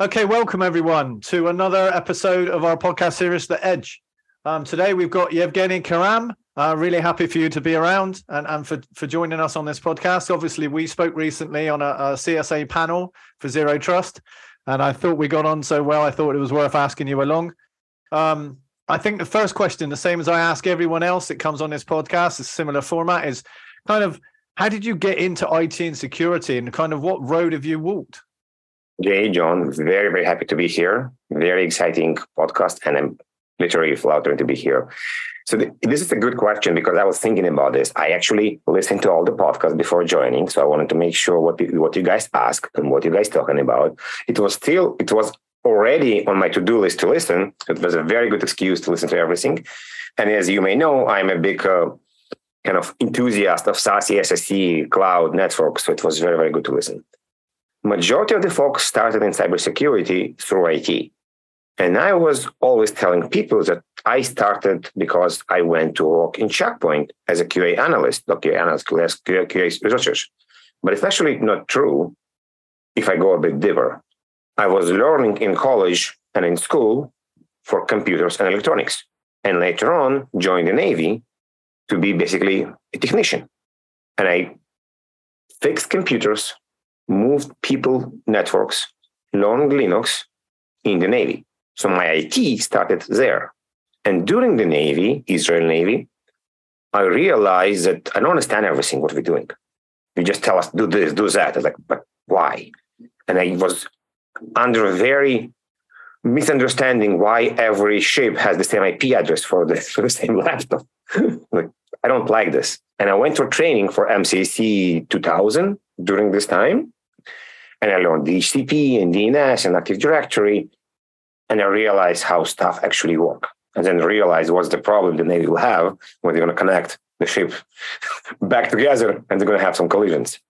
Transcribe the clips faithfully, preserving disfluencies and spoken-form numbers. Okay, welcome everyone to another episode of our podcast series, The Edge. Um, today we've got Evgeniy Kharam. Uh, really happy for you to be around and, and for, for joining us on this podcast. Obviously, we spoke recently on a, a C S A panel for Zero Trust, and I thought we got on so well, I thought it was worth asking you along. Um, I think the first question, the same as I ask everyone else that comes on this podcast, a similar format, is kind of how did you get into I T and security and kind of what road have you walked? Jay, John, very, very happy to be here. Very exciting podcast, and I'm literally flattered to be here. So th- this is a good question because I was thinking about this. I actually listened to all the podcasts before joining, so I wanted to make sure what what you guys ask and what you guys talking about. It was still, it was already on my to-do list to listen. It was a very good excuse to listen to everything. And as you may know, I'm a big uh, kind of enthusiast of SASE, S S E, cloud, network, so it was very, very good to listen. Majority of the folks started in cybersecurity through I T. And I was always telling people that I started because I went to work in Checkpoint as a Q A analyst, not Q A analyst, Q A researchers. But it's actually not true if I go a bit deeper. I was learning in college and in school for computers and electronics. And later on, joined the Navy to be basically a technician. And I fixed computers, moved people, networks, learned Linux in the Navy. So my I T started there. And during the Navy, Israel Navy, I realized that I don't understand everything what we're doing. You just tell us, do this, do that. I was like, but why? And I was under a very misunderstanding why every ship has the same I P address for the, for the same laptop. Like, I don't like this. And I went for training for M C C two thousand during this time. And I learned D H C P and D N S and Active Directory. And I realized how stuff actually work. And then realized what's the problem the Navy will have when they're going to connect the ship back together and they're going to have some collisions.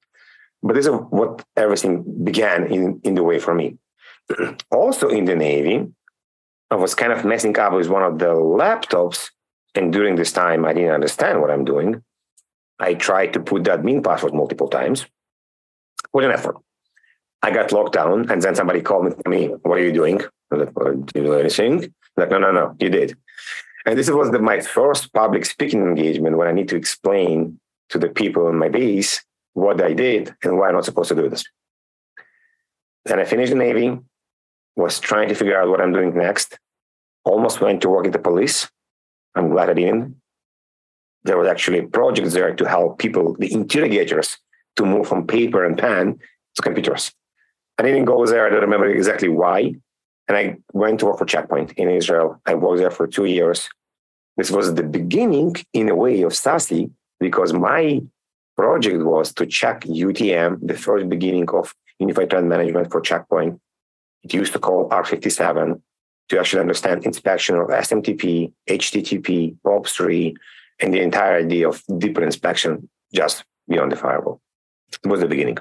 But this is what everything began in, in the way for me. Also in the Navy, I was kind of messing up with one of the laptops. And during this time, I didn't understand what I'm doing. I tried to put the admin password multiple times. What an effort. I got locked down, and then somebody called me, what are you doing? I was like, well, did you do anything? I'm like, no, no, no, you did. And this was the, my first public speaking engagement when I need to explain to the people in my base what I did and why I'm not supposed to do this. Then I finished the Navy, was trying to figure out what I'm doing next, almost went to work at the police. I'm glad I didn't. There was actually a project there to help people, the interrogators, to move from paper and pen to computers. I didn't go there. I don't remember exactly why. And I went to work for Checkpoint in Israel. I worked there for two years. This was the beginning, in a way, of SASE, because my project was to check U T M, the first beginning of Unified Threat Management for Checkpoint. It used to call R fifty-seven to actually understand inspection of S M T P, H T T P, POP three, and the entire idea of deeper inspection just beyond the firewall. It was the beginning.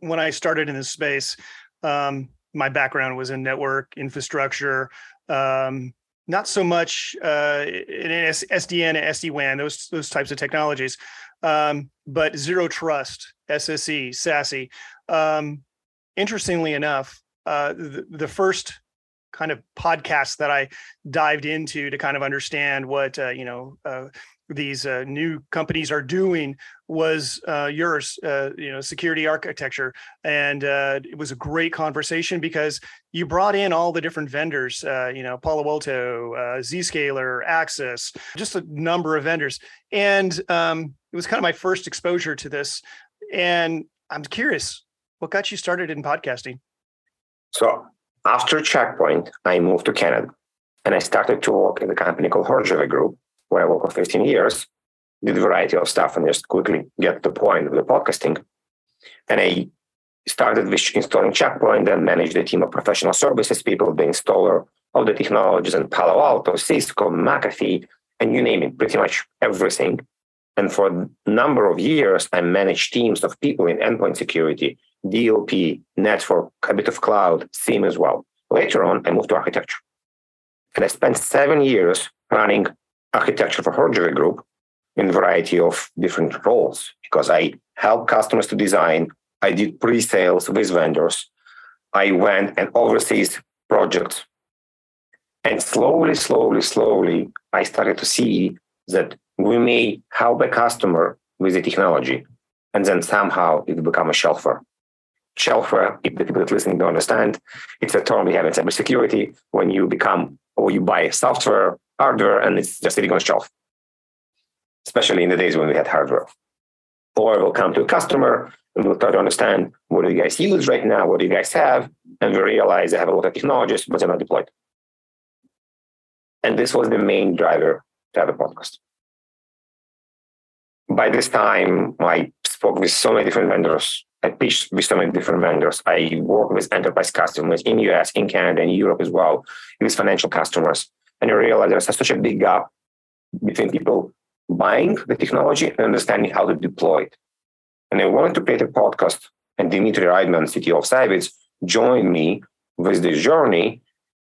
When I started in this space, um, my background was in network infrastructure, um, not so much uh, in S D N and S D WAN, those those types of technologies, um, but zero trust, S S E, SASE. Um, interestingly enough, uh, the, the first kind of podcast that I dived into to kind of understand what uh, you know uh, these uh, new companies are doing was uh, yours, uh, you know, security architecture, and uh, it was a great conversation because you brought in all the different vendors, uh, you know, Palo Alto, uh, Zscaler, Axis, just a number of vendors, and um, it was kind of my first exposure to this. And I'm curious, what got you started in podcasting? So. After Checkpoint, I moved to Canada, and I started to work at a company called Herjavec Group, where I worked for fifteen years, did a variety of stuff, and just quickly get to the point of the podcasting. And I started with installing Checkpoint, then managed a team of professional services people, the installer of the technologies in Palo Alto, Cisco, McAfee, and you name it, pretty much everything. And for a number of years, I managed teams of people in endpoint security, D L P, network, a bit of cloud, SIEM as well. Later on, I moved to architecture. And I spent seven years running architecture for Herjavec Group in a variety of different roles because I helped customers to design. I did pre-sales with vendors. I went and overseas projects. And slowly, slowly, slowly, I started to see that we may help a customer with the technology, and then somehow it become a shelfware. Shelfware, if the people listening don't understand, it's a term we have in cybersecurity when you become or you buy software, hardware, and it's just sitting on a shelf, especially in the days when we had hardware. Or we'll come to a customer and we'll try to understand what do you guys use right now, what do you guys have, and we realize they have a lot of technologies, but they're not deployed. And this was the main driver to have a podcast. By this time, I spoke with so many different vendors. I pitched with so many different vendors. I worked with enterprise customers in U S, in Canada, in Europe as well, with financial customers. And I realized there's such a big gap between people buying the technology and understanding how to deploy it. And I wanted to create a podcast, and Dimitri Reidman, C T O of Cybits, joined me with the journey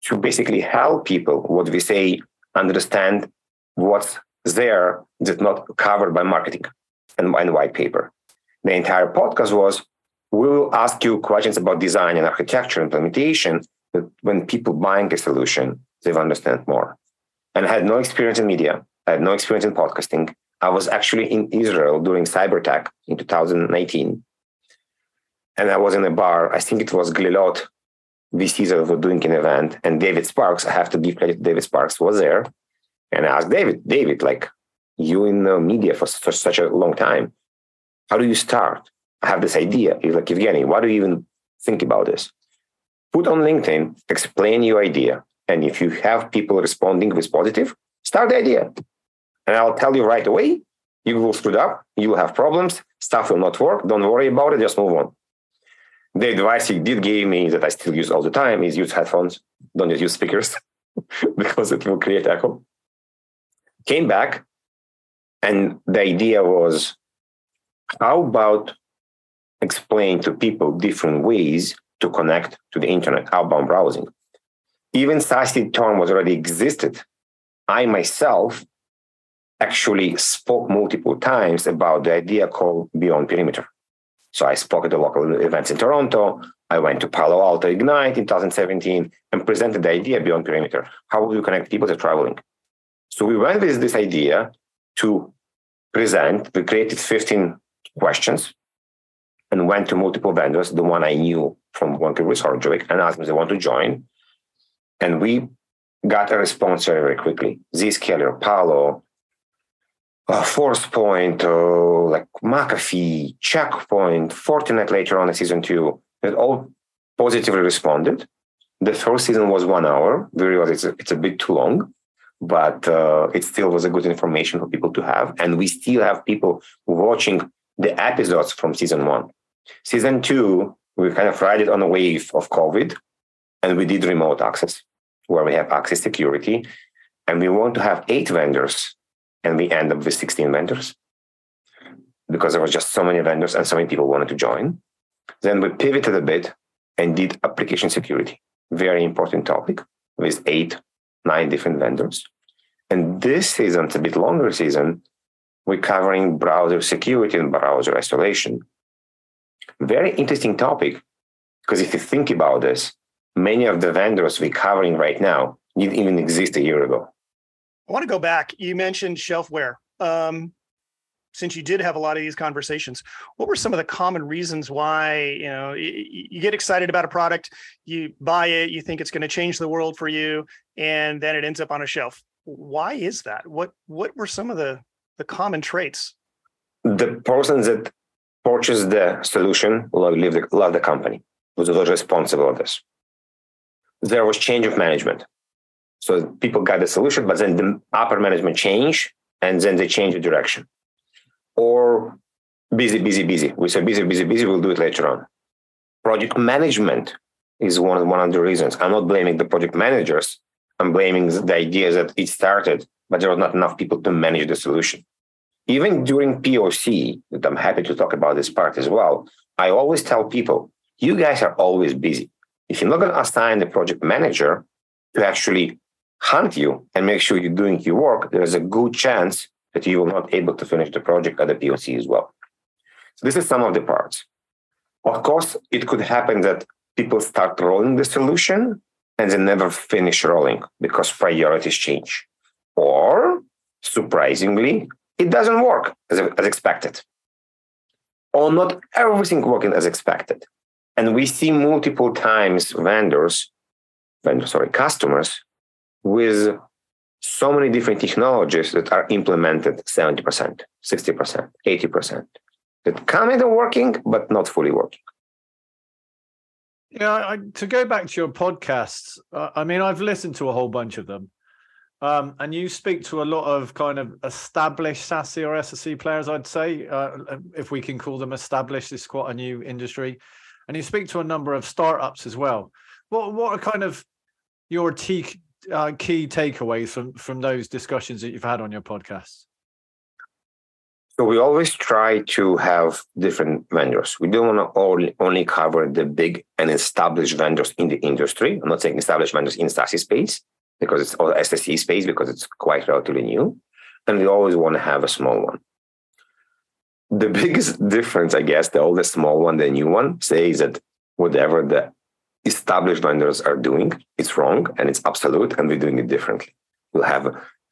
to basically help people, what we say, understand what's there that's not covered by marketing and, and white paper. The entire podcast was, we will ask you questions about design and architecture implementation, that when people buying a solution, they will understand more. And I had no experience in media. I had no experience in podcasting. I was actually in Israel during Cybertech in two thousand nineteen. And I was in a bar, I think it was Glilot, V Cs that were doing an event. And David Sparks, I have to give credit to David Sparks, was there. And I asked David, David, like, you in the media for, for such a long time, how do you start? I have this idea. He's like, Evgeniy, why do you even think about this? Put on LinkedIn, explain your idea. And if you have people responding with positive, start the idea. And I'll tell you right away, you will screw up, you will have problems, stuff will not work, don't worry about it, just move on. The advice he did give me that I still use all the time is use headphones, don't just use speakers because it will create echo. Came back and the idea was, how about explain to people different ways to connect to the internet, outbound browsing? Even S A S I term was already existed. I myself actually spoke multiple times about the idea called Beyond Perimeter. So I spoke at the local events in Toronto. I went to Palo Alto Ignite in two thousand seventeen and presented the idea Beyond Perimeter. How would you connect people that are traveling? So we went with this idea to present. We created fifteen questions and went to multiple vendors, the one I knew from one previous Herjavec, and asked them if they want to join. And we got a response very, very quickly. Zscaler, Palo, uh, Forcepoint, uh, like McAfee, Checkpoint, Fortinet later on in season two, it all positively responded. The first season was one hour. We realized it's a, it's a bit too long, but uh, it still was a good information for people to have. And we still have people watching the episodes from season one. Season two, we kind of ride it on a wave of COVID, and we did remote access, where we have access security, and we want to have eight vendors, and we end up with sixteen vendors because there was just so many vendors and so many people wanted to join. Then we pivoted a bit and did application security, very important topic, with eight, nine different vendors. And this season, it's a bit longer season, we're covering browser security and browser isolation. Very interesting topic, because if you think about this, many of the vendors we're covering right now didn't even exist a year ago. I want to go back. You mentioned shelfware. Um, since you did have a lot of these conversations, what were some of the common reasons why, you know, you get excited about a product, you buy it, you think it's going to change the world for you, and then it ends up on a shelf? Why is that? What what were some of the, the common traits? The persons that purchased the solution love the, love the company, who was responsible for this. There was change of management. So people got the solution, but then the upper management changed, and then they change the direction. Or busy, busy, busy. We say busy, busy, busy, we'll do it later on. Project management is one of, one of the reasons. I'm not blaming the project managers. I'm blaming the idea that it started, but there were not enough people to manage the solution. Even during P O C, that I'm happy to talk about this part as well, I always tell people, you guys are always busy. If you're not going to assign the project manager to actually hunt you and make sure you're doing your work, there's a good chance that you will not be able to finish the project at the P O C as well. So this is some of the parts. Of course, it could happen that people start rolling the solution and they never finish rolling because priorities change. Or, surprisingly, it doesn't work as, as expected. Or not everything working as expected. And we see multiple times vendors, vendors, sorry, customers with so many different technologies that are implemented seventy percent, sixty percent, eighty percent, that come into working, but not fully working. Yeah, I, to go back to your podcasts, uh, I mean, I've listened to a whole bunch of them. Um, and you speak to a lot of kind of established SASE or S S E players, I'd say, uh, if we can call them established. It's quite a new industry. And you speak to a number of startups as well. What, what are kind of your t- uh, key takeaways from, from those discussions that you've had on your podcasts? So we always try to have different vendors. We don't want to only, only cover the big and established vendors in the industry. I'm not saying established vendors in SASE space, because it's all S S E space, because it's quite relatively new. And we always want to have a small one. The biggest difference, I guess, the oldest small one, the new one, says that whatever the established vendors are doing, it's wrong and it's absolute, and we're doing it differently. We'll have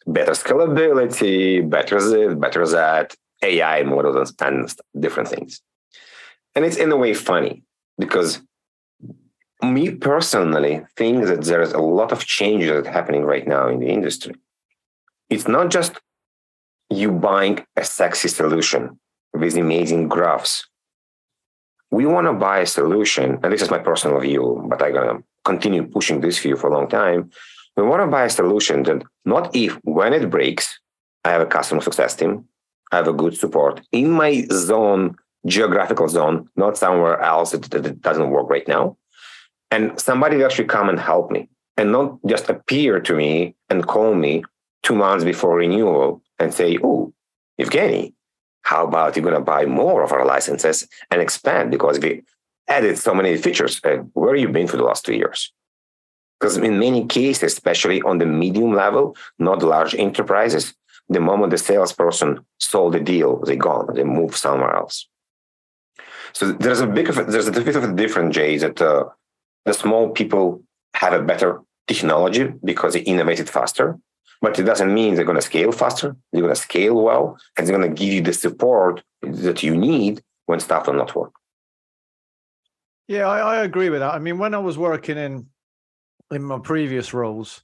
better scalability, better this, better that, A I models and different things. And it's in a way funny, because me personally think that there is a lot of changes that are happening right now in the industry. It's not just you buying a sexy solution with amazing graphs. We want to buy a solution, and this is my personal view, but I'm going to continue pushing this view for a long time. We want to buy a solution that not if, when it breaks, I have a customer success team, I have a good support in my zone, geographical zone, not somewhere else that, that doesn't work right now. And somebody will actually come and help me and not just appear to me and call me two months before renewal and say, oh, Evgeniy, how about you're going to buy more of our licenses and expand because we added so many features. Uh, where have you been for the last two years? Because in many cases, especially on the medium level, not large enterprises, the moment the salesperson sold the deal, they're gone. They move somewhere else. So there's a big, there's a bit of a difference, Jay, that uh, the small people have a better technology because they innovated faster, but it doesn't mean they're going to scale faster. They're going to scale well, and they're going to give you the support that you need when stuff will not work. Yeah, I, I agree with that. I mean, when I was working in in my previous roles,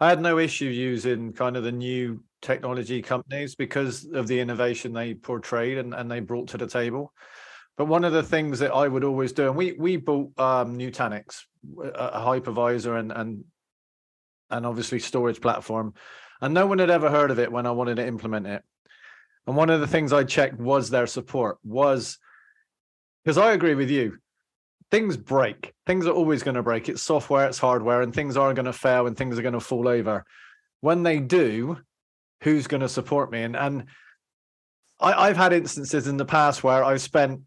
I had no issue using kind of the new technology companies because of the innovation they portrayed and, and they brought to the table. But one of the things that I would always do, and we we bought um, Nutanix, a hypervisor and and and obviously storage platform, and no one had ever heard of it when I wanted to implement it. And one of the things I checked was their support, was because I agree with you, things break. Things are always going to break. It's software, it's hardware, and things are going to fail and things are going to fall over. When they do, who's going to support me? And and I, I've had instances in the past where I've spent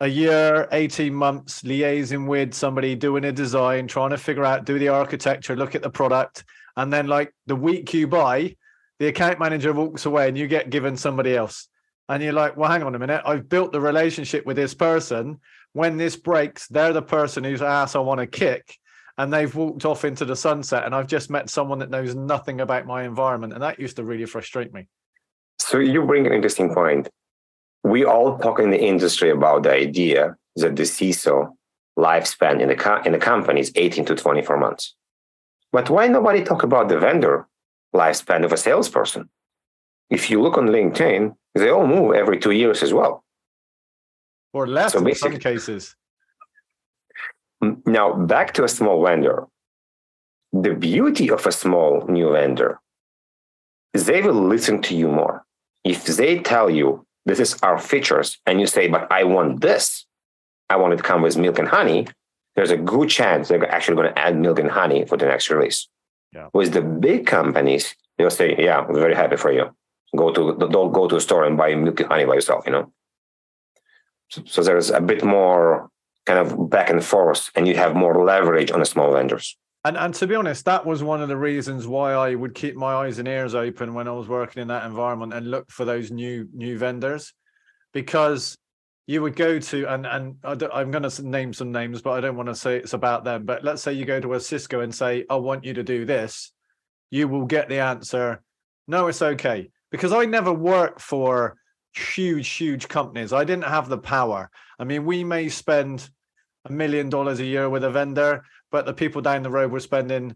a year, eighteen months liaising with somebody, doing a design, trying to figure out, do the architecture, look at the product. And then like the week you buy, the account manager walks away and you get given somebody else. And you're like, well, hang on a minute. I've built the relationship with this person. When this breaks, they're the person whose ass I want to kick. And they've walked off into the sunset. And I've just met someone that knows nothing about my environment. And that used to really frustrate me. So you bring an interesting point. We all talk in the industry about the idea that the C I S O lifespan in the, co- in the company is eighteen to twenty-four months. But why nobody talk about the vendor lifespan of a salesperson? If you look on LinkedIn, they all move every two years as well. Or less so in some cases. Now, back to a small vendor. The beauty of a small new vendor, they will listen to you more. If they tell you, this is our features, and you say, but I want this, I want it to come with milk and honey, there's a good chance they're actually going to add milk and honey for the next release. Yeah. With the big companies, they'll say, yeah, we're very happy for you. Go to Don't go to a store and buy milk and honey by yourself, you know? So, so there's a bit more kind of back and forth, and you have more leverage on the small vendors. And and to be honest, that was one of the reasons why I would keep my eyes and ears open when I was working in that environment and look for those new new vendors, because you would go to, and and I don't, I'm going to name some names, but I don't want to say it's about them. But let's say you go to a Cisco and say, I want you to do this. You will get the answer, no, it's okay. Because I never worked for huge, huge companies. I didn't have the power. I mean, we may spend a million dollars a year with a vendor, but the people down the road were spending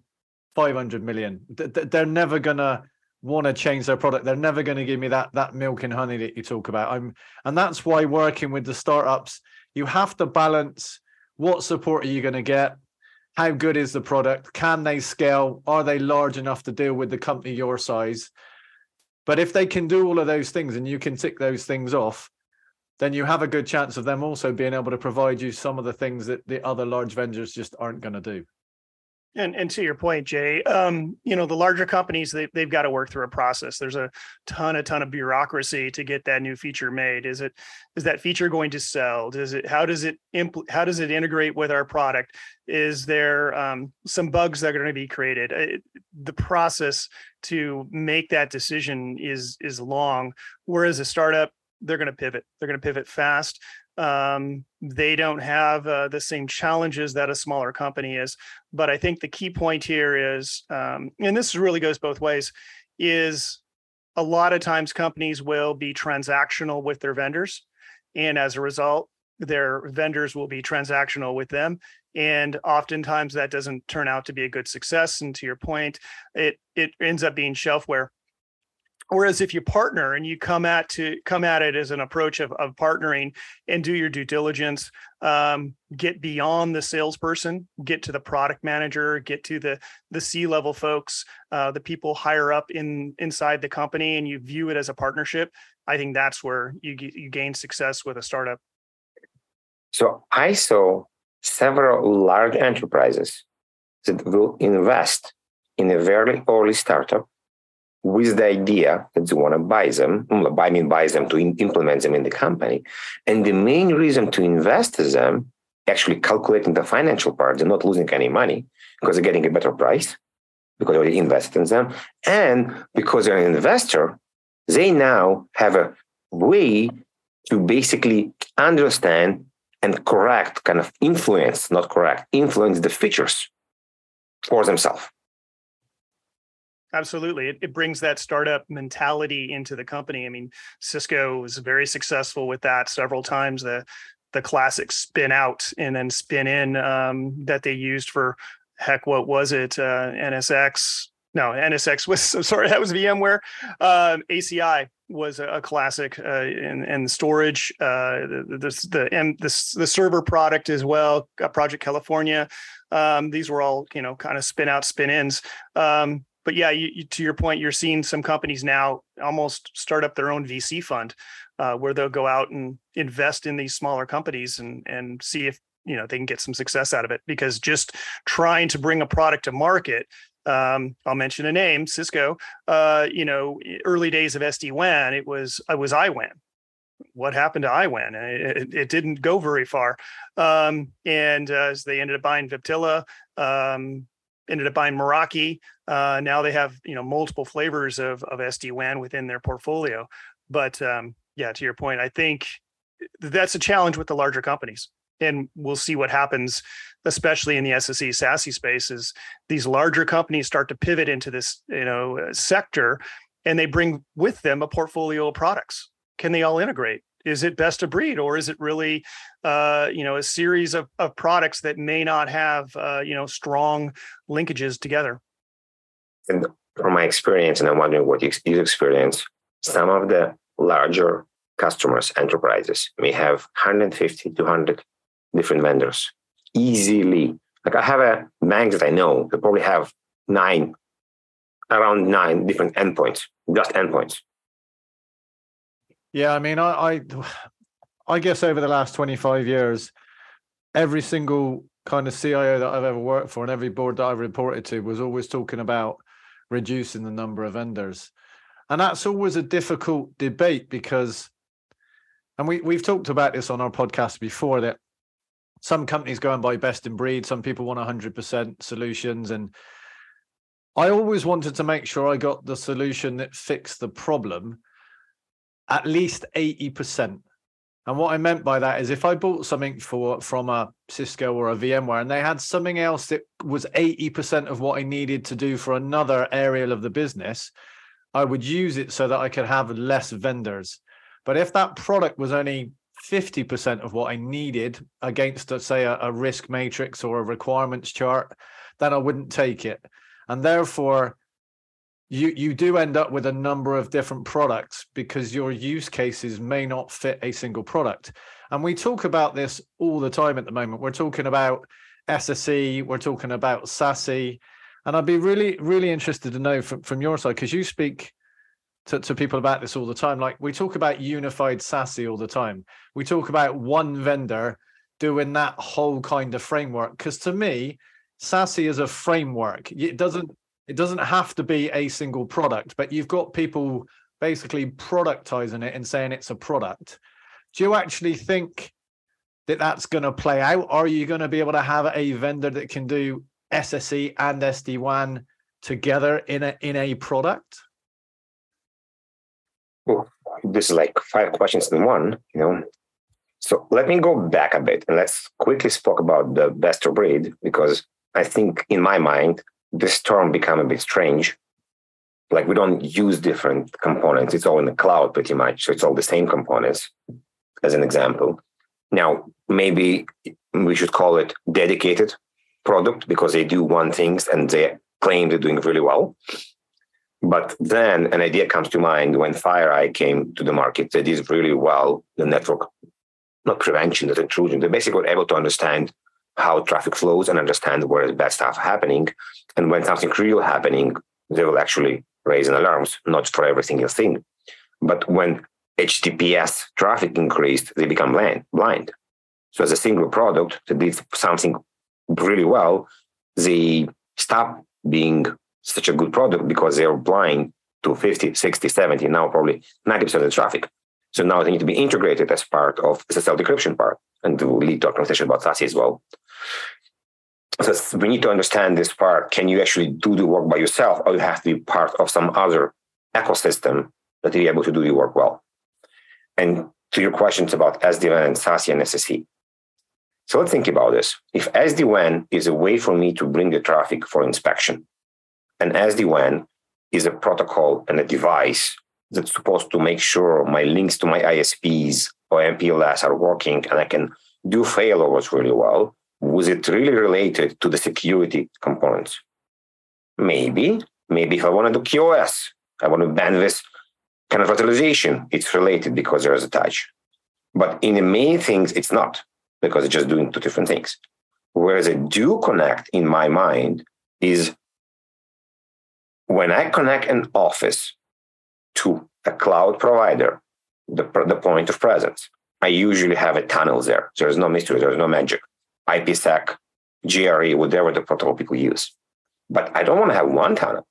five hundred million. They're never going to want to change their product. They're never going to give me that that milk and honey that you talk about. I'm, and that's why working with the startups, you have to balance what support are you going to get, how good is the product, can they scale, are they large enough to deal with the company your size? But if they can do all of those things and you can tick those things off, then you have a good chance of them also being able to provide you some of the things that the other large vendors just aren't going to do. And, and to your point, Jay, um, you know, the larger companies, they, they've got to work through a process. There's a ton, a ton of bureaucracy to get that new feature made. Is it, is that feature going to sell? Does it, how does it, impl- how does it integrate with our product? Is there um, some bugs that are going to be created? It, the process to make that decision is, is long. Whereas a startup, they're going to pivot. They're going to pivot fast. Um, they don't have uh, the same challenges that a smaller company is. But I think the key point here is, um, and this really goes both ways, is a lot of times companies will be transactional with their vendors. And as a result, their vendors will be transactional with them. And oftentimes that doesn't turn out to be a good success. And to your point, it it ends up being shelfware. Whereas if you partner and you come at to come at it as an approach of, of partnering and do your due diligence, um, get beyond the salesperson, get to the product manager, get to the the C-level folks, uh, the people higher up in inside the company, and you view it as a partnership, I think that's where you you gain success with a startup. So I saw several large enterprises that will invest in a very early startup with the idea that they want to buy them, I mean, buy them to in, implement them in the company. And the main reason to invest in them, actually calculating the financial part, they're not losing any money because they're getting a better price because they already invested in them. And because they're an investor, they now have a way to basically understand and correct, kind of influence, not correct, influence the features for themselves. Absolutely. It, it brings that startup mentality into the company. I mean, Cisco was very successful with that several times. The the classic spin out and then spin in um, that they used for, heck, what was it? Uh, N S X. No, N S X was, sorry, that was VMware. Uh, A C I was a, a classic uh, in, in storage. Uh, the, the, the, M, the, the server product as well, Project California. Um, these were all, you know, kind of spin out, spin ins. Um, But yeah, you, you, to your point, you're seeing some companies now almost start up their own V C fund, uh, where they'll go out and invest in these smaller companies and and see if you know they can get some success out of it. Because just trying to bring a product to market, um, I'll mention a name, Cisco. Uh, you know, early days of S D WAN, it was it was I WAN. What happened to I WAN? It, it didn't go very far, um, and uh, so they ended up buying Viptela. Um, Ended up buying Meraki. Uh, now they have you know multiple flavors of of S D WAN within their portfolio. But um, yeah, to your point, I think that's a challenge with the larger companies, and we'll see what happens, especially in the S S E SASE space. Is these larger companies start to pivot into this you know sector, and they bring with them a portfolio of products. Can they all integrate? Is it best of breed, or is it really, uh, you know, a series of, of products that may not have, uh, you know, strong linkages together? And from my experience, and I'm wondering what you experience, some of the larger customers, enterprises, may have one hundred fifty, two hundred different vendors easily. Like I have a bank that I know, they probably have nine, around nine different endpoints, just endpoints. Yeah, I mean, I, I I guess over the last twenty-five years, every single kind of C I O that I've ever worked for and every board that I've reported to was always talking about reducing the number of vendors. And that's always a difficult debate because, and we, we've talked about this on our podcast before, that some companies go and buy best in breed, some people want one hundred percent solutions. And I always wanted to make sure I got the solution that fixed the problem at least eighty percent. And what I meant by that is if I bought something for from a Cisco or a VMware and they had something else that was eighty percent of what I needed to do for another area of the business, I would use it so that I could have less vendors. But if that product was only fifty percent of what I needed against, let's say, a, a risk matrix or a requirements chart, then I wouldn't take it. And therefore, you you do end up with a number of different products because your use cases may not fit a single product. And we talk about this all the time at the moment. We're talking about S S E, we're talking about SASE. And I'd be really, really interested to know from, from your side, because you speak to, to people about this all the time. Like, we talk about unified SASE all the time. We talk about one vendor doing that whole kind of framework. Because to me, SASE is a framework. It doesn't It doesn't have to be a single product, but you've got people basically productizing it and saying it's a product. Do you actually think that that's going to play out? Are you going to be able to have a vendor that can do S S E and S D WAN together in a in a product? Well, this is like five questions in one, you know. So let me go back a bit and let's quickly talk about the best of breed, because I think in my mind, this term become a bit strange. Like, we don't use different components. It's all in the cloud pretty much. So it's all the same components, as an example. Now, maybe we should call it dedicated product because they do one things and they claim they're doing really well. But then an idea comes to mind when FireEye came to the market that is really well, the network, not prevention, the intrusion. They basically were able to understand how traffic flows and understand where is bad stuff happening. And when something real happening, they will actually raise an alarms, not for every single thing. But when H T T P S traffic increased, they become blind. So as a single product that did something really well, they stop being such a good product because they are blind to fifty, sixty, seventy, now probably ninety percent of the traffic. So now they need to be integrated as part of S S L decryption part, and will lead to our conversation about SASE as well. So we need to understand this part. Can you actually do the work by yourself, or you have to be part of some other ecosystem that you're able to do your work well? And to your questions about S D WAN and SASE and S S E. So let's think about this. If S D WAN is a way for me to bring the traffic for inspection, and S D WAN is a protocol and a device that's supposed to make sure my links to my I S Ps or M P L S are working and I can do failovers really well, was it really related to the security components? Maybe. Maybe if I want to do QoS, I want to bandwidth kind of virtualization, it's related because there is a touch. But in the main things, it's not, because it's just doing two different things. Whereas I do connect, in my mind, is when I connect an office to a cloud provider, the, the point of presence, I usually have a tunnel there. There is no mystery. There is no magic. IPsec, G R E, whatever the protocol people use. But I don't want to have one tunnel.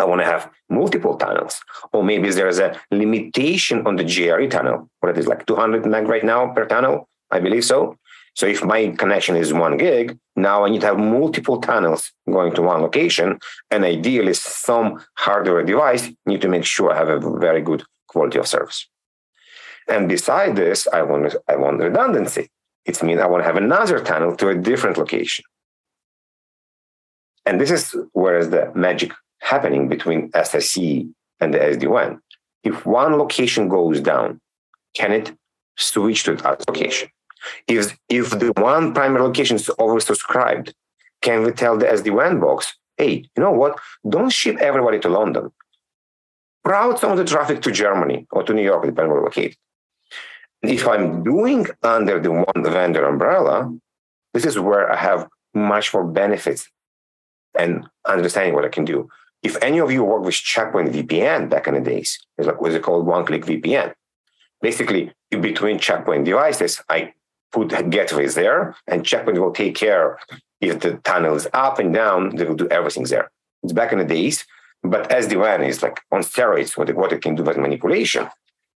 I want to have multiple tunnels. Or maybe there is a limitation on the G R E tunnel. What it is, like two hundred meg right now per tunnel? I believe so. So if my connection is one gig, now I need to have multiple tunnels going to one location. And ideally, some hardware device need to make sure I have a very good quality of service. And beside this, I want I want redundancy. It means I want to have another tunnel to a different location. And this is where is the magic happening between S S E and the S D WAN. If one location goes down, can it switch to another location? If, if the one primary location is oversubscribed, can we tell the S D WAN box, hey, you know what? Don't ship everybody to London. Route some of the traffic to Germany or to New York, depending on where located. If I'm doing under the one vendor umbrella, this is where I have much more benefits and understanding what I can do. If any of you work with Checkpoint V P N back in the days, it's like what's it called, one-click V P N. Basically, between Checkpoint devices, I put gateways there, and Checkpoint will take care if the tunnel is up and down, they will do everything there. It's back in the days, but S D WAN is like on steroids, what it, what it can do with manipulation,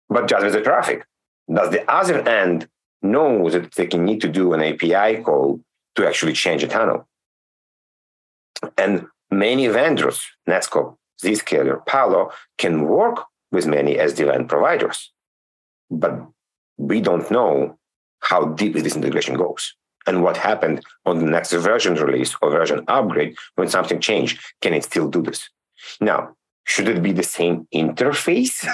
but just with the traffic. Does the other end know that they can need to do an A P I call to actually change a tunnel? And many vendors, Netscope, Zscaler, Palo, can work with many S D WAN providers. But we don't know how deep this integration goes and what happened on the next version release or version upgrade when something changed. Can it still do this? Now, should it be the same interface?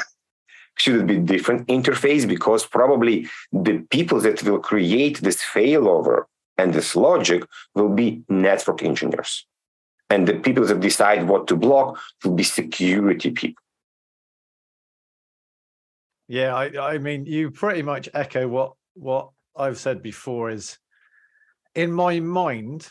Should it be different interface? Because probably the people that will create this failover and this logic will be network engineers. And the people that decide what to block will be security people. Yeah, I, I mean, you pretty much echo what what I've said before is, in my mind,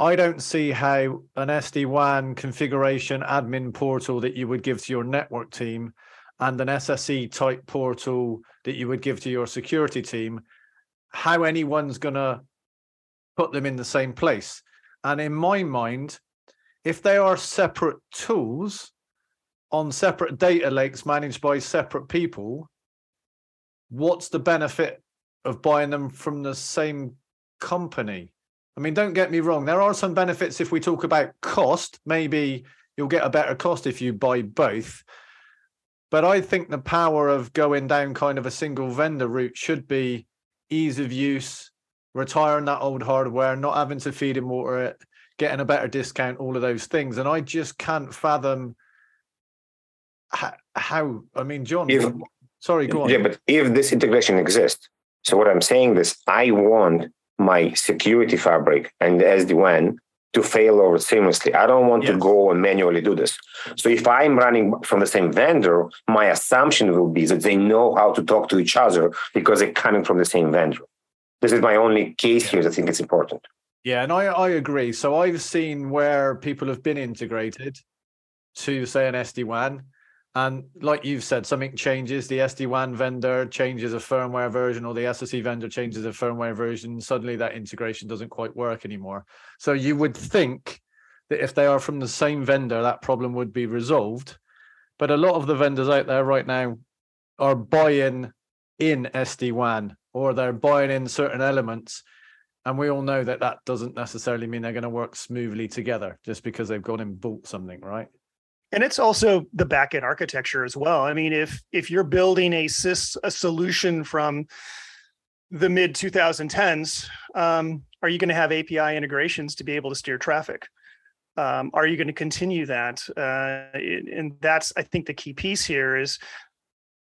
I don't see how an S D WAN configuration admin portal that you would give to your network team and an S S E type portal that you would give to your security team, how anyone's going to put them in the same place. And in my mind, if they are separate tools on separate data lakes managed by separate people, what's the benefit of buying them from the same company? I mean, don't get me wrong. There are some benefits if we talk about cost. Maybe you'll get a better cost if you buy both. But I think the power of going down kind of a single vendor route should be ease of use, retiring that old hardware, not having to feed and water it, getting a better discount, all of those things. And I just can't fathom how, how I mean, John, if, sorry, go on. Yeah, but if this integration exists, so what I'm saying is I want my security fabric and the S D WAN to fail over seamlessly. I don't want yes. to go and manually do this. So if I'm running from the same vendor, my assumption will be that they know how to talk to each other because they're coming from the same vendor. This is my only case here. I think it's important. Yeah, and I, I agree. So I've seen where people have been integrated to, say, an S D WAN. And like you've said, something changes. The S D WAN vendor changes a firmware version, or the S S E vendor changes a firmware version. Suddenly that integration doesn't quite work anymore. So you would think that if they are from the same vendor, that problem would be resolved. But a lot of the vendors out there right now are buying in S D WAN, or they're buying in certain elements. And we all know that that doesn't necessarily mean they're going to work smoothly together just because they've gone and bought something, right? And it's also the backend architecture as well. I mean, if if you're building a sys a solution from the mid twenty tens, um, are you going to have A P I integrations to be able to steer traffic? Um, are you going to continue that? Uh, it, and that's, I think, the key piece here is,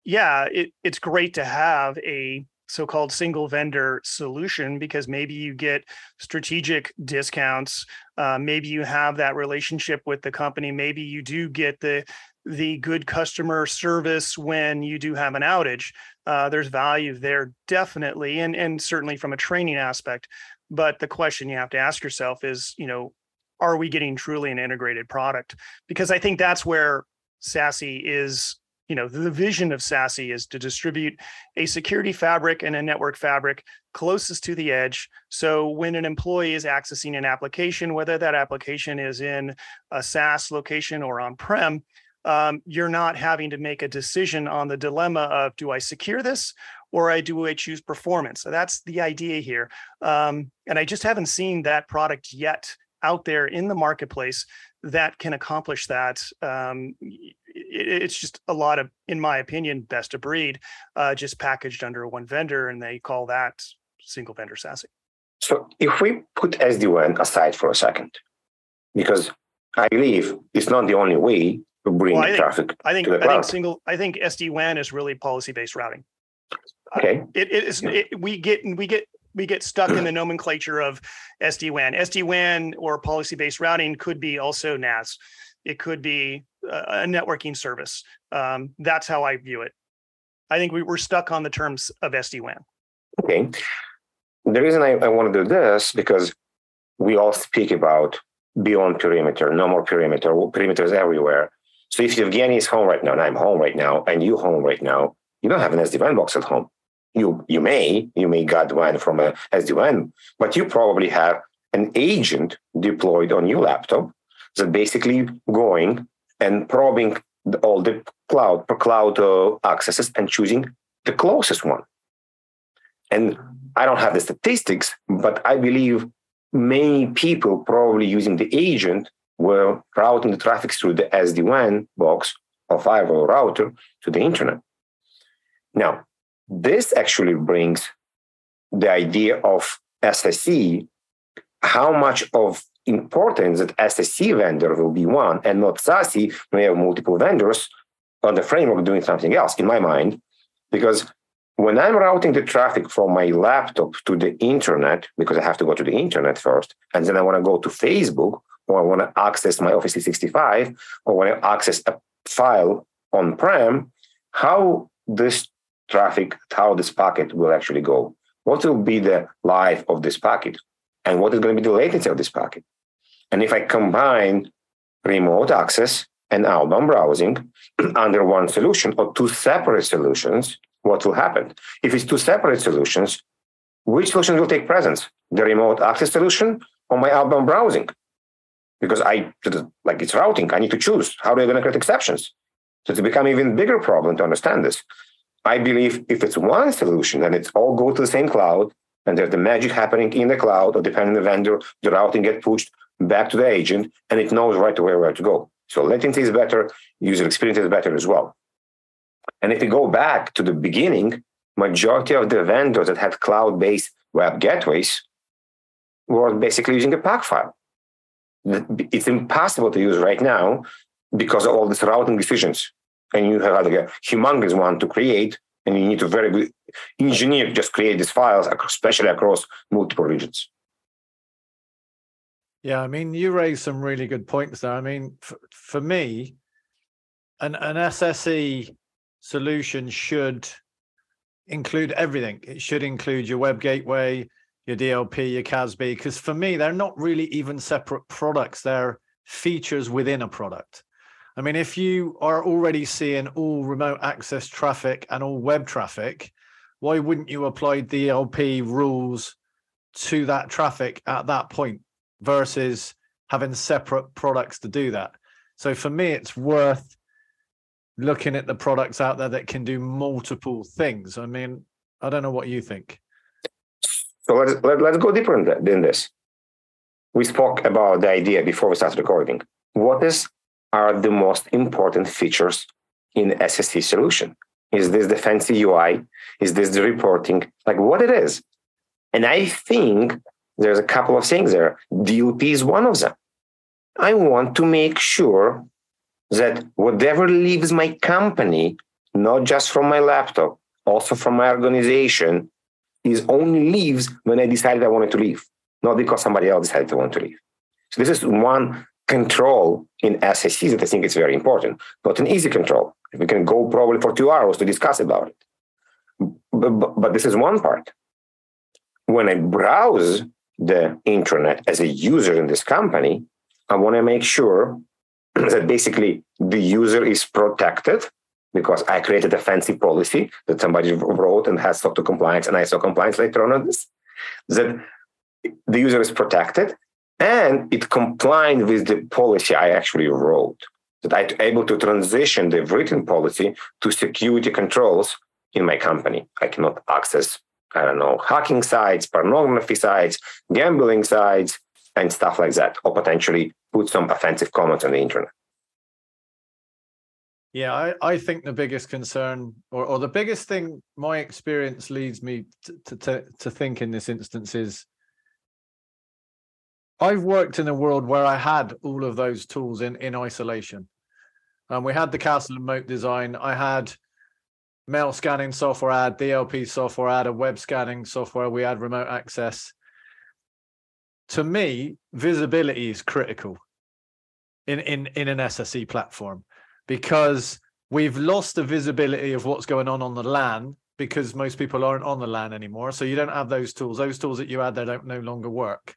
yeah, it, it's great to have a so-called single vendor solution because maybe you get strategic discounts. Uh, maybe you have that relationship with the company. Maybe you do get the the good customer service when you do have an outage. Uh, there's value there, definitely, and and certainly from a training aspect. But the question you have to ask yourself is, you know, are we getting truly an integrated product? Because I think that's where SASE is. You know, the vision of SASE is to distribute a security fabric and a network fabric closest to the edge. So when an employee is accessing an application, whether that application is in a SaaS location or on-prem, um, you're not having to make a decision on the dilemma of, do I secure this or I do I choose performance? So that's the idea here. Um, and I just haven't seen that product yet out there in the marketplace that can accomplish that. Um, it, it's just a lot of, in my opinion, best of breed, uh, just packaged under one vendor, and they call that single vendor SASE. So if we put S D WAN aside for a second, because I believe it's not the only way to bring well, I think, traffic I think, to the I cloud. Think single, I think S D WAN is really policy-based routing. Okay. Uh, it, it, it's, it, we get, we get, We get stuck in the nomenclature of S D WAN. S D WAN or policy-based routing could be also NAS. It could be a networking service. Um, that's how I view it. I think we were stuck on the terms of S D WAN. Okay. The reason I, I want to do this, because we all speak about beyond perimeter, no more perimeter, perimeters everywhere. So if Evgeniy is home right now, and I'm home right now, and you home right now, you don't have an S D WAN box at home. You you may, you may got one from a S D WAN, but you probably have an agent deployed on your laptop that basically going and probing the, all the cloud per cloud uh, accesses and choosing the closest one. And I don't have the statistics, but I believe many people probably using the agent were routing the traffic through the S D WAN box or firewall router to the internet. Now, This actually brings the idea of S S E, how much of importance that S S E vendor will be one and not SASE when you have multiple vendors on the framework doing something else, in my mind. Because when I'm routing the traffic from my laptop to the internet, because I have to go to the internet first, and then I want to go to Facebook, or I want to access my Office three sixty-five, or when I access a file on-prem, how this traffic, how this packet will actually go. What will be the life of this packet? And what is going to be the latency of this packet? And if I combine remote access and outbound browsing under one solution or two separate solutions, what will happen? If it's two separate solutions, which solution will take precedence? The remote access solution or my outbound browsing? Because I, like it's routing, I need to choose. How are you going to create exceptions? So it's become an even bigger problem to understand this. I believe if it's one solution and it's all go to the same cloud, and there's the magic happening in the cloud, or depending on the vendor, the routing gets pushed back to the agent, and it knows right away where to go. So latency is better, user experience is better as well. And if we go back to the beginning, majority of the vendors that had cloud-based web gateways were basically using a P A C file. It's impossible to use right now because of all these routing decisions. And you have like a humongous one to create, and you need a very good engineer to just create these files, especially across multiple regions. Yeah, I mean, you raised some really good points there. I mean, for, for me, an, an S S E solution should include everything. It should include your web gateway, your D L P, your C A S B, because for me, they're not really even separate products. They're features within a product. I mean, if you are already seeing all remote access traffic and all web traffic, why wouldn't you apply D L P rules to that traffic at that point versus having separate products to do that? So for me, it's worth looking at the products out there that can do multiple things. I mean, I don't know what you think. So let's, let, let's go deeper than this. We spoke about the idea before we started recording. What is are the most important features in S S E solution? Is this the fancy U I? Is this the reporting? Like what it is? And I think there's a couple of things there. D L P is one of them. I want to make sure that whatever leaves my company, not just from my laptop, also from my organization, is only leaves when I decided I wanted to leave, not because somebody else decided to want to leave. So this is one control in S S E that I think is very important, not an easy control. We can go probably for two hours to discuss about it. But, but, but this is one part. When I browse the internet as a user in this company, I want to make sure that basically the user is protected because I created a fancy policy that somebody wrote and has S O C to compliance and I S O compliance later on on this, that the user is protected. And it complied with the policy I actually wrote, that I'm able to transition the written policy to security controls in my company. I cannot access, I don't know, hacking sites, pornography sites, gambling sites, and stuff like that, or potentially put some offensive comments on the internet. Yeah, I, I think the biggest concern, or, or the biggest thing my experience leads me to, to, to think in this instance is, I've worked in a world where I had all of those tools in, in isolation. Um, we had the castle and moat design. I had mail scanning software, I had D L P software, I had a web scanning software. We had remote access. To me, visibility is critical in, in, in an S S E platform because we've lost the visibility of what's going on on the LAN because most people aren't on the LAN anymore. So you don't have those tools. Those tools that you had, they don't no longer work.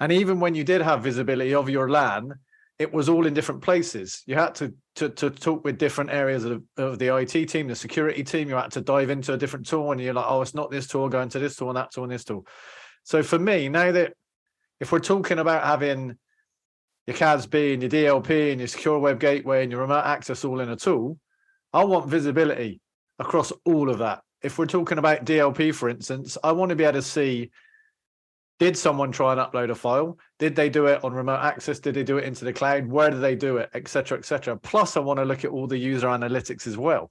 And even when you did have visibility of your LAN, it was all in different places. You had to, to, to talk with different areas of, of the I T team, the security team. You had to dive into a different tool and you're like, oh, it's not this tool, going to this tool and that tool and this tool. So for me, now that if we're talking about having your C A S B and your D L P and your secure web gateway and your remote access all in a tool, I want visibility across all of that. If we're talking about D L P, for instance, I want to be able to see, did someone try and upload a file? Did they do it on remote access? Did they do it into the cloud? Where do they do it, et cetera, et cetera? Plus, I want to look at all the user analytics as well.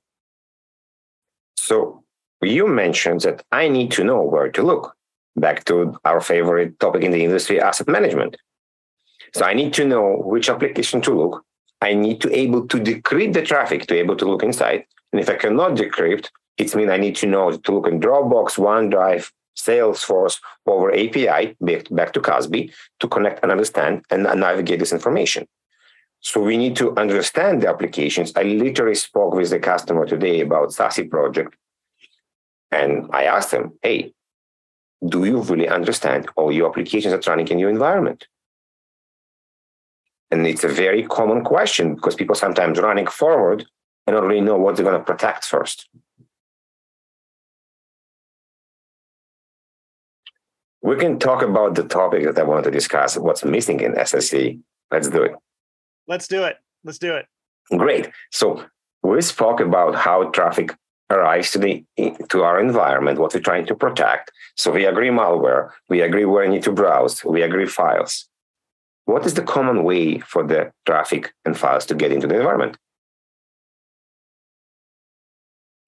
So you mentioned that I need to know where to look. Back to our favorite topic in the industry, asset management. So I need to know which application to look. I need to be able to decrypt the traffic to be able to look inside. And if I cannot decrypt, it means I need to know to look in Dropbox, OneDrive, Salesforce, over A P I, back to CASB, to connect and understand and navigate this information. So we need to understand the applications. I literally spoke with the customer today about SASE project. And I asked them, hey, do you really understand all your applications that's running in your environment? And it's a very common question because people sometimes running forward and don't really know what they're going to protect first. We can talk about the topic that I wanted to discuss, what's missing in S S E. Let's do it. Let's do it. Let's do it. Great. So we spoke about how traffic arrives to the to our environment, what we're trying to protect. So we agree malware. We agree where I need to browse. We agree files. What is the common way for the traffic and files to get into the environment?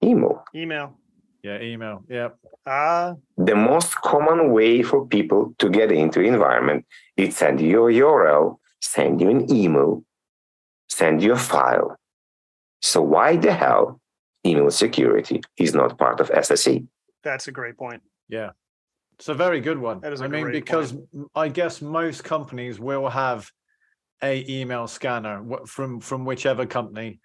Email. Email. Yeah, email. Yeah. Uh, the most common way for people to get into the environment is send you a U R L, send you an email, send you a file. So why the hell email security is not part of S S E? That's a great point. Yeah. It's a very good one. That is I mean, because point. I guess most companies will have a email scanner from, from whichever company.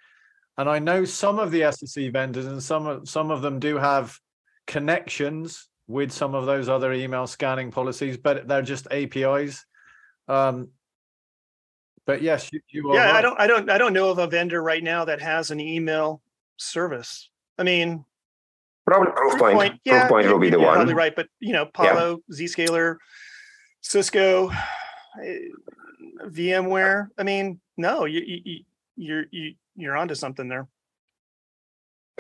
And I know some of the S S E vendors and some of, some of them do have connections with some of those other email scanning policies, but they're just A P Is. Um, but yes, you, you are. Yeah, right. I don't, I don't, I don't know of a vendor right now that has an email service. I mean, Probably Proofpoint. Proofpoint yeah, Proofpoint will be the one. Probably right, but you know, Palo, yeah. Zscaler, Cisco, VMware. I mean, no, you you you're you, you're onto something there.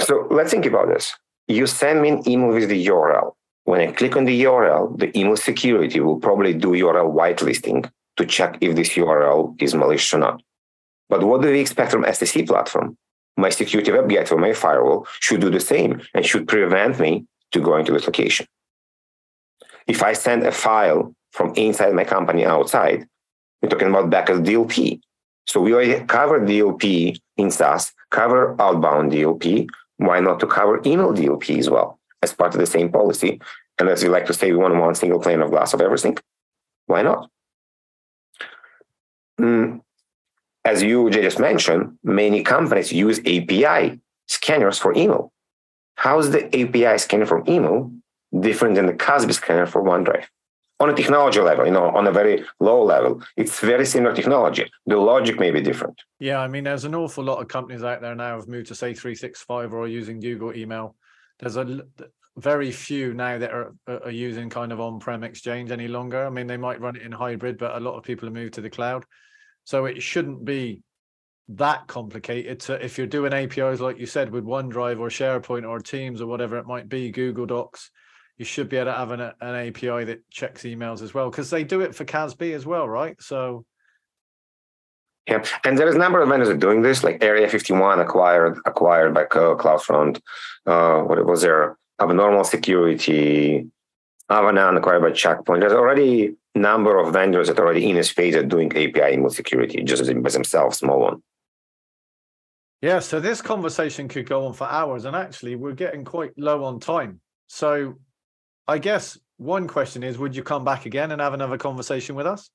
So let's think about this. You send me an email with the U R L. When I click on the U R L, the email security will probably do U R L whitelisting to check if this U R L is malicious or not. But what do we expect from S S E platform? My security web gateway, my firewall, should do the same and should prevent me to go into this location. If I send a file from inside my company outside, we're talking about back as D L P. So we already cover D L P in SaaS, cover outbound D L P. Why not to cover email D L P as well as part of the same policy? And as we like to say, we want one single pane of glass of everything. Why not? Mm. As you just mentioned, many companies use A P I scanners for email. How is the A P I scanner for email different than the CASB scanner for OneDrive? On a technology level, you know, on a very low level, it's very similar technology. The logic may be different. Yeah, I mean, there's an awful lot of companies out there now have moved to, say, three sixty-five or are using Google email. There's a very few now that are, are using kind of on-prem Exchange any longer. I mean, they might run it in hybrid, but a lot of people have moved to the cloud. So it shouldn't be that complicated. To, if you're doing A P Is, like you said, with OneDrive or SharePoint or Teams or whatever it might be, Google Docs, you should be able to have an, an A P I that checks emails as well, because they do it for CASB as well, right? So, yeah, and there is a number of vendors that are doing this, like Area fifty-one acquired acquired by CloudFront. Uh, what was there? Abnormal Security. Avanan acquired by Checkpoint. There's already a number of vendors that are already in a space that are doing A P I email security, just by themselves, small one. Yeah, so this conversation could go on for hours, and actually we're getting quite low on time. So I guess one question is, would you come back again and have another conversation with us?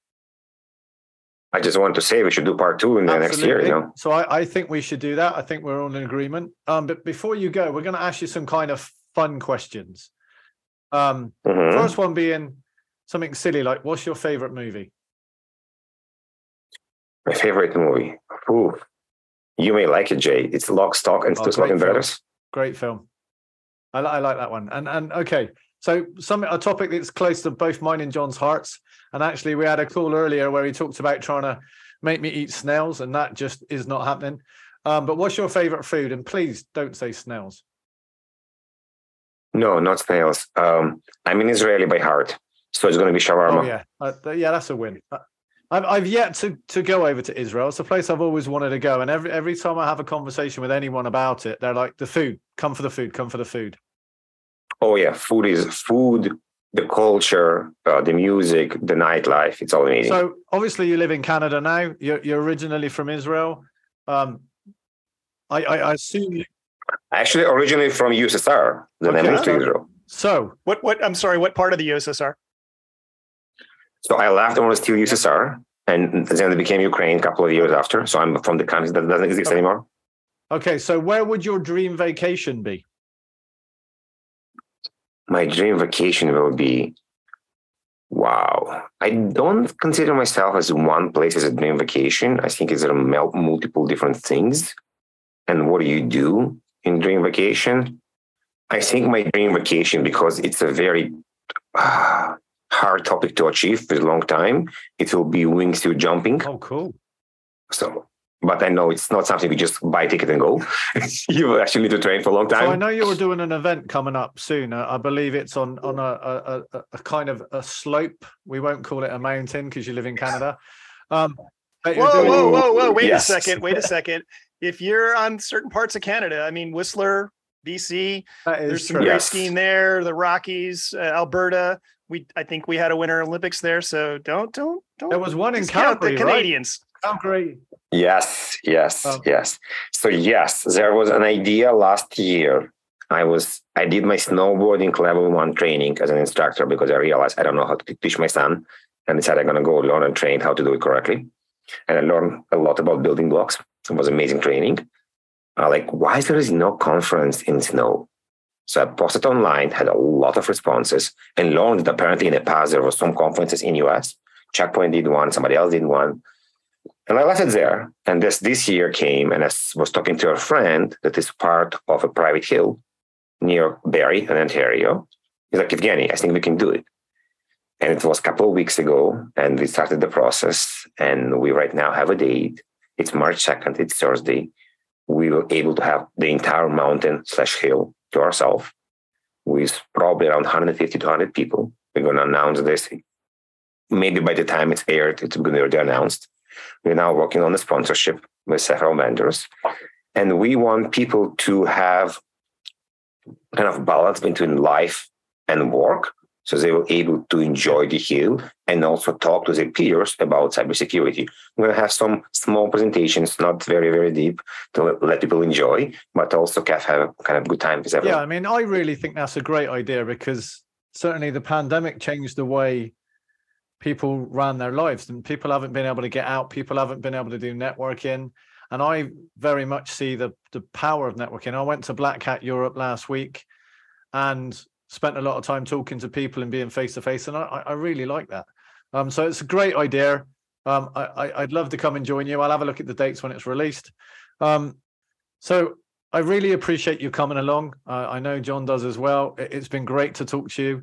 I just want to say we should do part two in the Absolutely. next year. You know? So I, I think we should do that. I think we're all in agreement. Um, but before you go, we're going to ask you some kind of fun questions. Um, mm-hmm. First one being something silly like, what's your favorite movie? My favorite movie? Ooh. You may like it, Jay. It's Lock, Stock, and Two Smoking Barrels. Great film. I, I like that one. And and okay, so some a topic that's close to both mine and John's hearts. And actually, we had a call earlier where he talked about trying to make me eat snails, and that just is not happening. Um, but what's your favorite food? And please don't say snails. No, not snails. Um, I'm an Israeli by heart, so it's going to be shawarma. Oh, yeah, uh, yeah, that's a win. I've, I've yet to, to go over to Israel. It's a place I've always wanted to go. And every every time I have a conversation with anyone about it, they're like, the food, come for the food, come for the food. Oh yeah, food is food, the culture, uh, the music, the nightlife. It's all amazing. So obviously you live in Canada now. You're, you're originally from Israel. Um, I, I, I assume you... Actually, originally from U S S R, then okay. I moved to Israel. So what, what, I'm sorry, what part of the U S S R? So I left and was still U S S R, and then it became Ukraine a couple of years after. So I'm from the country that doesn't exist okay. anymore. Okay, so where would your dream vacation be? My dream vacation will be, wow. I don't consider myself as one place as a dream vacation. I think it's multiple different things. And what do you do in dream vacation? I think my dream vacation, because it's a very uh, hard topic to achieve for a long time, it will be wingsuit jumping. Oh, cool. So... But I know it's not something you just buy a ticket and go. You actually need to train for a long time. So I know you were doing an event coming up soon. I believe it's on on a, a, a kind of a slope. We won't call it a mountain because you live in Canada. Um, whoa, doing... whoa, whoa, whoa. Wait yes. a second. Wait a second. If you're on certain parts of Canada, I mean, Whistler, B C, there's some true. great yes. skiing there, the Rockies, uh, Alberta. We I think we had a Winter Olympics there. So don't, don't, don't. There was one in Calgary, the Canadians. Right? Calgary. Yes, yes, um, yes. So yes, there was an idea last year. I was I did my snowboarding level one training as an instructor because I realized I don't know how to teach my son, and decided I'm gonna go learn and train how to do it correctly. And I learned a lot about building blocks. It was amazing training. Uh, like, why is there is no conference in snow? So I posted online, had a lot of responses, and learned that apparently in the past there were some conferences in U S. Checkpoint did one, somebody else did one. And I left it there. And this this year came, and I was talking to a friend that is part of a private hill near Barrie in Ontario. He's like, Evgeniy, I think we can do it. And it was a couple of weeks ago, and we started the process. And we right now have a date. It's March second. It's Thursday. We were able to have the entire mountain slash hill to ourselves with probably around one hundred fifty to one hundred people. We're going to announce this. Maybe by the time it's aired, it's going to be announced. We're now working on a sponsorship with several vendors, and we want people to have kind of balance between life and work, so they were able to enjoy the hill and also talk to their peers about cybersecurity. We're going to have some small presentations, not very, very deep, to let people enjoy, but also have a kind of good time with everyone. Yeah, I mean, I really think that's a great idea because certainly the pandemic changed the way people ran their lives, and people haven't been able to get out. People haven't been able to do networking. And I very much see the, the power of networking. I went to Black Hat Europe last week and spent a lot of time talking to people and being face-to-face. And I, I really like that. Um, so it's a great idea. Um, I, I'd love to come and join you. I'll have a look at the dates when it's released. Um, so I really appreciate you coming along. Uh, I know John does as well. It's been great to talk to you.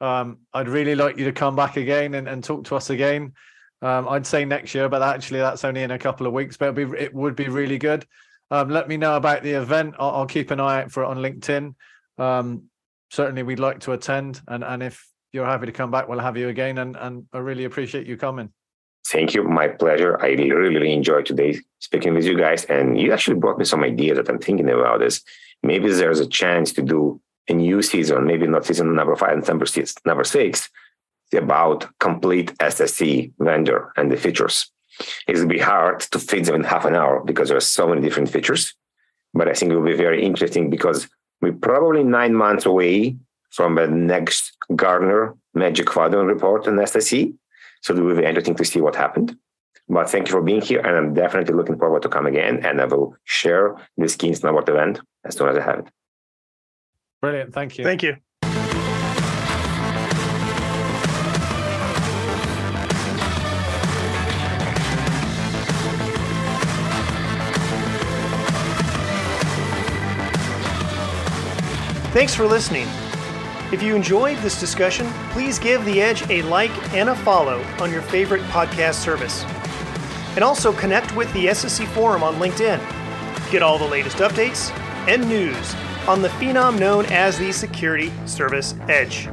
Um, I'd really like you to come back again and, and talk to us again. Um, I'd say next year, but actually that's only in a couple of weeks, but it'd be, it would be really good. Um, let me know about the event. I'll, I'll keep an eye out for it on LinkedIn. Um, certainly we'd like to attend. And, and if you're happy to come back, we'll have you again. And, and I really appreciate you coming. Thank you. My pleasure. I really, really enjoyed today speaking with you guys. And you actually brought me some ideas that I'm thinking about is maybe there's a chance to do a new season, maybe not season number five and number six, number six, about complete S S E vendor and the features. It will be hard to fit them in half an hour because there are so many different features. But I think it will be very interesting because we're probably nine months away from the next Gartner Magic Quadrant report on S S E. So it will be interesting to see what happened. But thank you for being here. And I'm definitely looking forward to come again. And I will share the Skins Snowboard event as soon as I have it. Brilliant. Thank you. Thank you. Thanks for listening. If you enjoyed this discussion, please give The Edge a like and a follow on your favorite podcast service. And also connect with the S S E Forum on LinkedIn. Get all the latest updates and news on the phenom known as the Security Service Edge.